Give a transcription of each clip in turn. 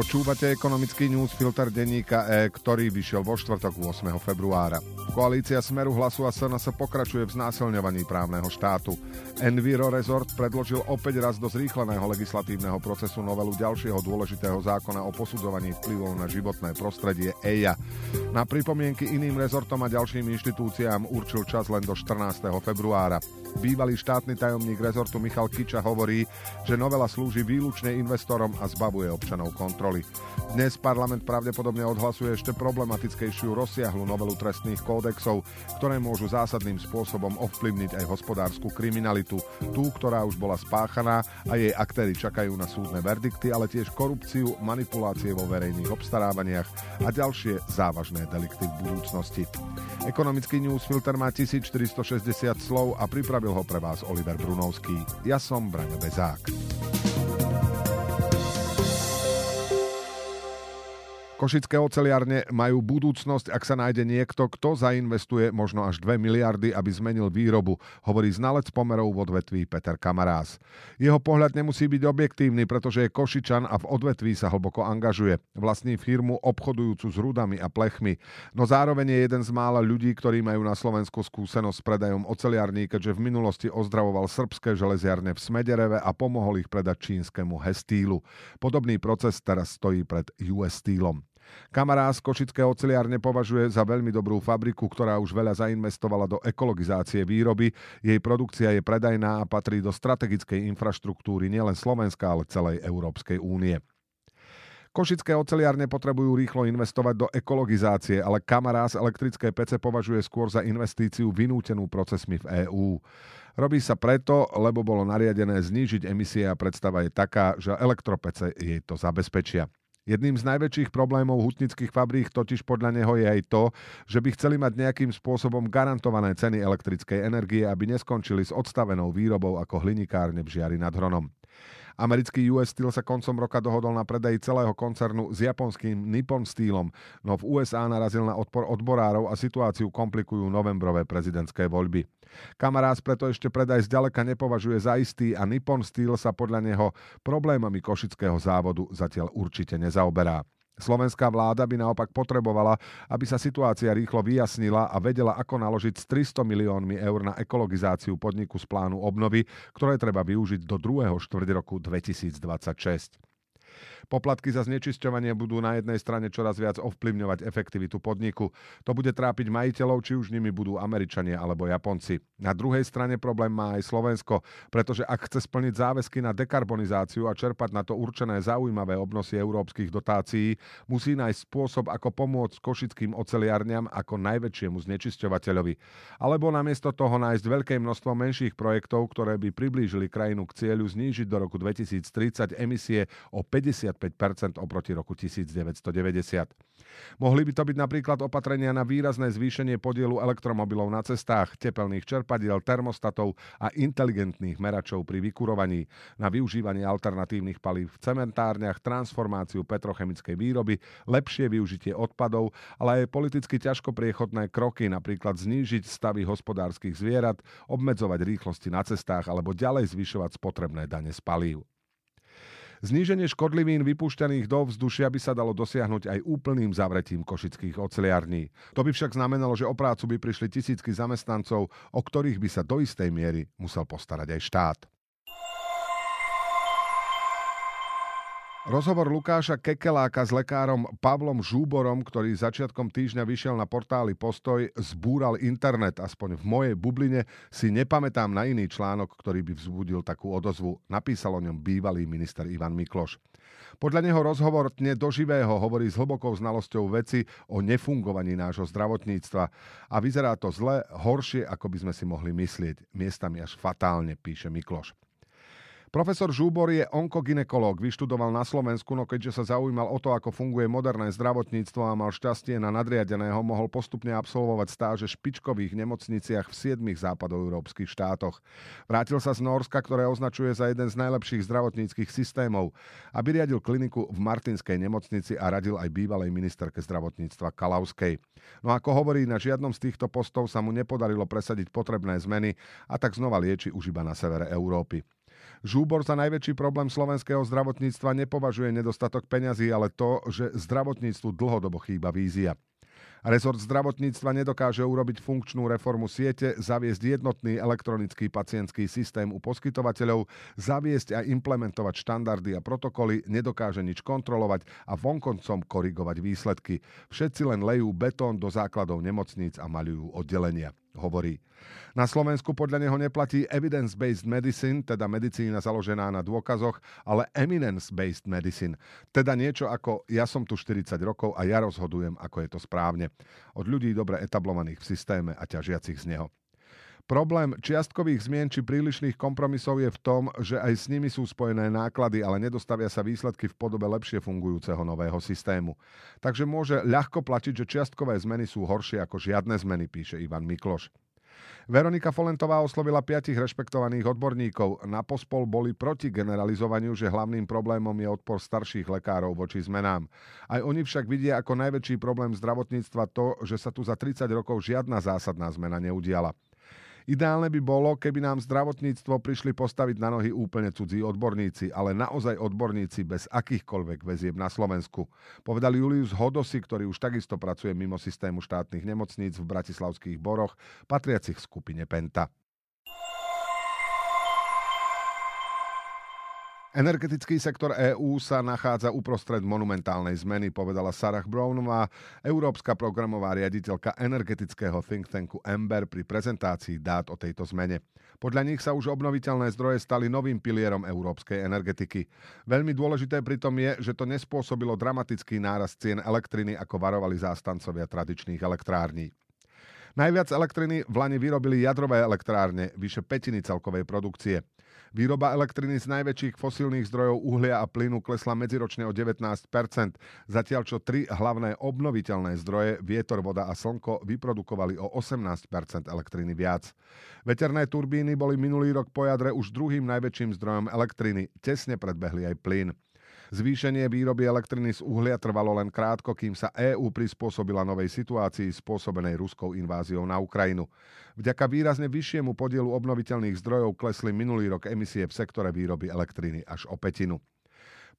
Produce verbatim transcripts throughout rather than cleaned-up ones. Počúvate ekonomický newsfilter denníka E, ktorý vyšiel vo štvrtok ôsmeho februára. Koalícia Smeru, Hlasu a es en es pokračuje v znásilňovaní právneho štátu. Enviro Resort predložil opäť raz do zrýchleného legislatívneho procesu novelu ďalšieho dôležitého zákona o posudzovaní vplyvov na životné prostredie é í á. Na pripomienky iným rezortom a ďalším inštitúciám určil čas len do štrnásteho februára. Bývalý štátny tajomník rezortu Michal Kiča hovorí, že novela slúži výlučne investorom a zbavuje občanov kontroly. Dnes parlament pravdepodobne odhlasuje ešte problematickejšiu rozsiahlu novelu trestných kódexov, ktoré môžu zásadným spôsobom ovplyvniť aj hospodársku kriminalitu, tú, ktorá už bola spáchaná a jej aktéri čakajú na súdne verdikty, ale tiež korupciu, manipulácie vo verejných obstarávaniach a ďalšie závažné delikty v budúcnosti. Ekonomický newsfilter má tisícštyristošesťdesiat slov a pripravený Bil ho pre vás Oliver Brunovský. Ja som Braň Bezák. Košické oceliárne majú budúcnosť, ak sa nájde niekto, kto zainvestuje možno až dve miliardy, aby zmenil výrobu, hovorí znalec pomerov v odvetví Peter Kamarás. Jeho pohľad nemusí byť objektívny, pretože je Košičan a v odvetví sa hlboko angažuje. Vlastní firmu obchodujúcu s rudami a plechmi, no zároveň je jeden z mála ľudí, ktorí majú na Slovensku skúsenosť s predajom oceliární, keďže v minulosti ozdravoval srbské železiarne v Smedeeve a pomohol ich predať čínskemu Hestílu. Podobný proces teraz stojí pred ú es Steelom. Kamarás košické oceliárne považuje za veľmi dobrú fabriku, ktorá už veľa zainvestovala do ekologizácie výroby. Jej produkcia je predajná a patrí do strategickej infraštruktúry nielen Slovenska, ale celej Európskej únie. Košické oceliárne potrebujú rýchlo investovať do ekologizácie, ale Kamarás elektrické pece považuje skôr za investíciu vynútenú procesmi v EÚ. Robí sa preto, lebo bolo nariadené znížiť emisie a predstava je taká, že elektropece jej to zabezpečia. Jedným z najväčších problémov hutnických fabrík totiž podľa neho je aj to, že by chceli mať nejakým spôsobom garantované ceny elektrickej energie, aby neskončili s odstavenou výrobou ako hlinikárne v Žiari nad Hronom. Americký ú es Steel sa koncom roka dohodol na predaji celého koncernu s japonským Nippon Steelom, no v ú es á narazil na odpor odborárov a situáciu komplikujú novembrové prezidentské voľby. Kamarás preto ešte predaj zďaleka nepovažuje za istý a Nippon Steel sa podľa neho problémami košického závodu zatiaľ určite nezaoberá. Slovenská vláda by naopak potrebovala, aby sa situácia rýchlo vyjasnila a vedela, ako naložiť s tristo miliónmi eur na ekologizáciu podniku z plánu obnovy, ktoré treba využiť do druhého štvrťroku dvetisícdvadsaťšesť. Poplatky za znečisťovanie budú na jednej strane čoraz viac ovplyvňovať efektivitu podniku. To bude trápiť majiteľov, či už nimi budú Američania alebo Japonci. Na druhej strane problém má aj Slovensko, pretože ak chce splniť záväzky na dekarbonizáciu a čerpať na to určené zaujímavé obnosy európskych dotácií, musí nájsť spôsob, ako pomôcť košickým oceliarniam ako najväčšiemu znečisťovateľovi. Alebo namiesto toho nájsť veľké množstvo menších projektov, ktoré by priblížili krajinu k cieľu znížiť do roku dvetisíctridsať emisie o päťdesiatpäť percent oproti roku devätnásťstodeväťdesiat. Mohli by to byť napríklad opatrenia na výrazné zvýšenie podielu elektromobilov na cestách, tepelných čerpadiel, termostatov a inteligentných meračov pri vykurovaní, na využívanie alternatívnych palív v cementárniach, transformáciu petrochemickej výroby, lepšie využitie odpadov, ale aj politicky ťažko priechodné kroky, napríklad znížiť stavy hospodárskych zvierat, obmedzovať rýchlosti na cestách alebo ďalej zvyšovať spotrebné dane z palív. Zníženie škodlivín vypúšťaných do vzdušia by sa dalo dosiahnuť aj úplným zavretím košických oceliarní. To by však znamenalo, že o prácu by prišli tisícky zamestnancov, o ktorých by sa do istej miery musel postarať aj štát. Rozhovor Lukáša Kekeláka s lekárom Pavlom Žúborom, ktorý začiatkom týždňa vyšiel na portáli Postoj, zbúral internet. Aspoň v mojej bubline si nepamätám na iný článok, ktorý by vzbudil takú odozvu. Napísal o ňom bývalý minister Ivan Mikloš. Podľa neho rozhovor tne do živého hovorí s hlbokou znalosťou veci o nefungovaní nášho zdravotníctva. A vyzerá to zle, horšie, ako by sme si mohli myslieť. Miestami až fatálne, píše Mikloš. Profesor Žúbor je onkogynekológ, vyštudoval na Slovensku, no keďže sa zaujímal o to, ako funguje moderné zdravotníctvo a mal šťastie na nadriadeného, mohol postupne absolvovať stáže v špičkových nemocniciach v siedmich západoeurópskych štátoch. Vrátil sa z Nórska, ktoré označuje za jeden z najlepších zdravotníckych systémov, aby riadil kliniku v Martinskej nemocnici a radil aj bývalej ministerke zdravotníctva Kalavskej. No ako hovorí, na žiadnom z týchto postov sa mu nepodarilo presadiť potrebné zmeny a tak znova lieči už iba na severe Európy. Žúbor za najväčší problém slovenského zdravotníctva nepovažuje nedostatok peňazí, ale to, že zdravotníctvu dlhodobo chýba vízia. Rezort zdravotníctva nedokáže urobiť funkčnú reformu siete, zaviesť jednotný elektronický pacientský systém u poskytovateľov, zaviesť a implementovať štandardy a protokoly, nedokáže nič kontrolovať a vonkoncom korigovať výsledky. Všetci len lejú betón do základov nemocníc a maľujú oddelenia, hovorí. Na Slovensku podľa neho neplatí evidence-based medicine, teda medicína založená na dôkazoch, ale eminence-based medicine, teda niečo ako ja som tu štyridsať rokov a ja rozhodujem, ako je to správne. Od ľudí dobre etablovaných v systéme a ťažiacich z neho. Problém čiastkových zmien či prílišných kompromisov je v tom, že aj s nimi sú spojené náklady, ale nedostavia sa výsledky v podobe lepšie fungujúceho nového systému. Takže môže ľahko platiť, že čiastkové zmeny sú horšie ako žiadne zmeny, píše Ivan Mikloš. Veronika Folentová oslovila piatich rešpektovaných odborníkov. Na Pospol boli proti generalizovaniu, že hlavným problémom je odpor starších lekárov voči zmenám. Aj oni však vidia ako najväčší problém zdravotníctva to, že sa tu za tridsať rokov žiadna zásadná zmena neudiala. Ideálne by bolo, keby nám zdravotníctvo prišli postaviť na nohy úplne cudzí odborníci, ale naozaj odborníci bez akýchkoľvek väzieb na Slovensku, povedal Julius Hodosi, ktorý už takisto pracuje mimo systému štátnych nemocníc v bratislavských Boroch, patriacich skupine Penta. Energetický sektor EÚ sa nachádza uprostred monumentálnej zmeny, povedala Sarah Brownová, európska programová riaditeľka energetického think tanku Ember pri prezentácii dát o tejto zmene. Podľa nich sa už obnoviteľné zdroje stali novým pilierom európskej energetiky. Veľmi dôležité pritom je, že to nespôsobilo dramatický nárast cien elektriny, ako varovali zástancovia tradičných elektrární. Najviac elektriny vlani vyrobili jadrové elektrárne, vyše pätiny celkovej produkcie. Výroba elektriny z najväčších fosílnych zdrojov uhlia a plynu klesla medziročne o devätnásť percent, zatiaľ čo tri hlavné obnoviteľné zdroje, vietor, voda a slnko, vyprodukovali o osemnásť percent elektriny viac. Veterné turbíny boli minulý rok po jadre už druhým najväčším zdrojom elektriny, tesne predbehli aj plyn. Zvýšenie výroby elektriny z uhlia trvalo len krátko, kým sa EÚ prispôsobila novej situácii spôsobenej ruskou inváziou na Ukrajinu. Vďaka výrazne vyššiemu podielu obnoviteľných zdrojov klesli minulý rok emisie v sektore výroby elektriny až o pätinu.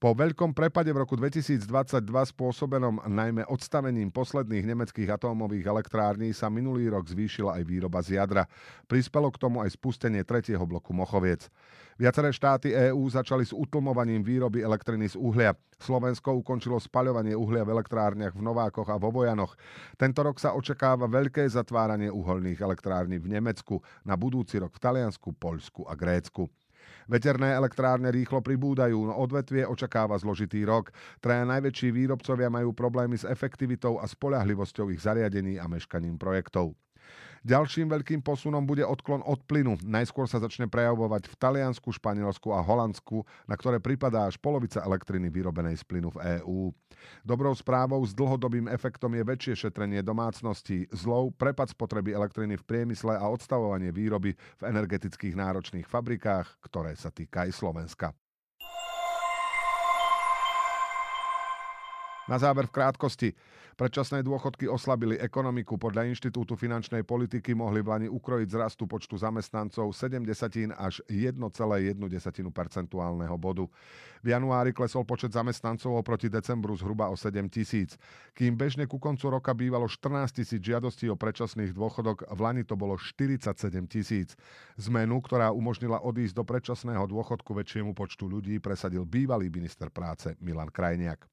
Po veľkom prepade v roku dvetisícdvadsaťdva spôsobenom najmä odstavením posledných nemeckých atómových elektrární sa minulý rok zvýšila aj výroba z jadra. Prispelo k tomu aj spustenie tretieho bloku Mochoviec. Viaceré štáty EÚ začali s utlmovaním výroby elektriny z uhlia. Slovensko ukončilo spaľovanie uhlia v elektrárniach v Novákoch a vo Vojanoch. Tento rok sa očakáva veľké zatváranie uholných elektrární v Nemecku, na budúci rok v Taliansku, Poľsku a Grécku. Veterné elektrárne rýchlo pribúdajú, no odvetvie očakáva zložitý rok. Traja najväčší výrobcovia majú problémy s efektivitou a spoľahlivosťou ich zariadení a meškaním projektov. Ďalším veľkým posunom bude odklon od plynu. Najskôr sa začne prejavovať v Taliansku, Španielsku a Holandsku, na ktoré pripadá až polovica elektriny vyrobenej z plynu v EÚ. Dobrou správou s dlhodobým efektom je väčšie šetrenie domácností, zlou prepad spotreby elektriny v priemysle a odstavovanie výroby v energetických náročných fabrikách, ktoré sa týka aj Slovenska. Na záver v krátkosti. Predčasné dôchodky oslabili ekonomiku. Podľa Inštitútu finančnej politiky mohli v lani ukrojiť z rastu počtu zamestnancov sedem desatín až jeden celá jedna percentuálneho bodu. V januári klesol počet zamestnancov oproti decembru zhruba o sedem tisíc. Kým bežne ku koncu roka bývalo štrnásť tisíc žiadostí o predčasných dôchodok, v lani to bolo štyridsaťsedem tisíc. Zmenu, ktorá umožnila odísť do predčasného dôchodku väčšiemu počtu ľudí, presadil bývalý minister práce Milan Krajniak.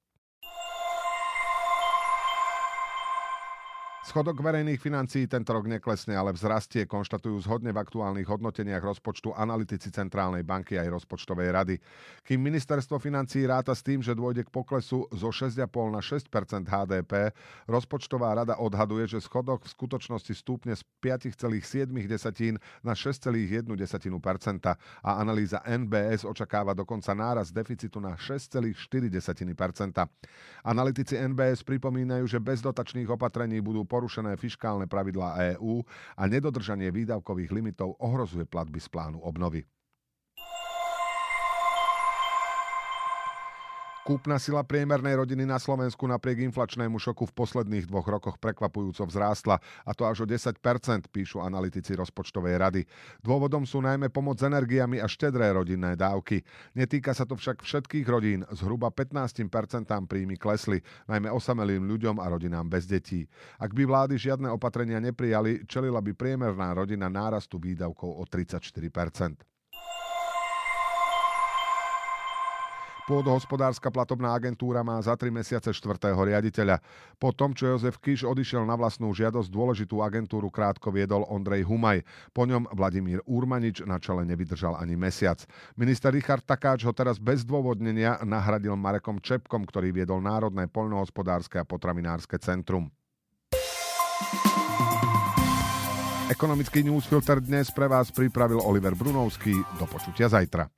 Schodok verejných financií tento rok neklesne, ale vzrastie, konštatujú zhodne v aktuálnych hodnoteniach rozpočtu analytici Centrálnej banky aj rozpočtovej rady. Kým ministerstvo financií ráta s tým, že dôjde k poklesu zo šesť celá päť na šesť percent há dé pé, rozpočtová rada odhaduje, že schodok v skutočnosti stúpne z päť celá sedem percent na šesť celá jedna percent a analýza en bé es očakáva dokonca nárast deficitu na šesť celá štyri percent. Analytici en bé es pripomínajú, že bez dotačných opatrení budú porušené fiškálne pravidlá EÚ a nedodržanie výdavkových limitov ohrozuje platby z plánu obnovy. Kúpna sila priemernej rodiny na Slovensku napriek inflačnému šoku v posledných dvoch rokoch prekvapujúco vzrástla, a to až o desať percent, píšu analytici rozpočtovej rady. Dôvodom sú najmä pomoc s energiami a štedré rodinné dávky. Netýka sa to však všetkých rodín, zhruba pätnásť percent príjmy klesli, najmä osamelým ľuďom a rodinám bez detí. Ak by vlády žiadne opatrenia neprijali, čelila by priemerná rodina nárastu výdavkov o tridsaťštyri percent. Pôdohospodárska platobná agentúra má za tri mesiace štvrtého riaditeľa. Po tom, čo Jozef Kýš odišiel na vlastnú žiadosť, dôležitú agentúru krátko viedol Ondrej Humaj. Po ňom Vladimír Urmanič na čele nevydržal ani mesiac. Minister Richard Takáč ho teraz bez zdôvodnenia nahradil Marekom Čepkom, ktorý viedol Národné poľnohospodárske a potravinárske centrum. Ekonomický newsfilter dnes pre vás pripravil Oliver Brunovský. Do počutia zajtra.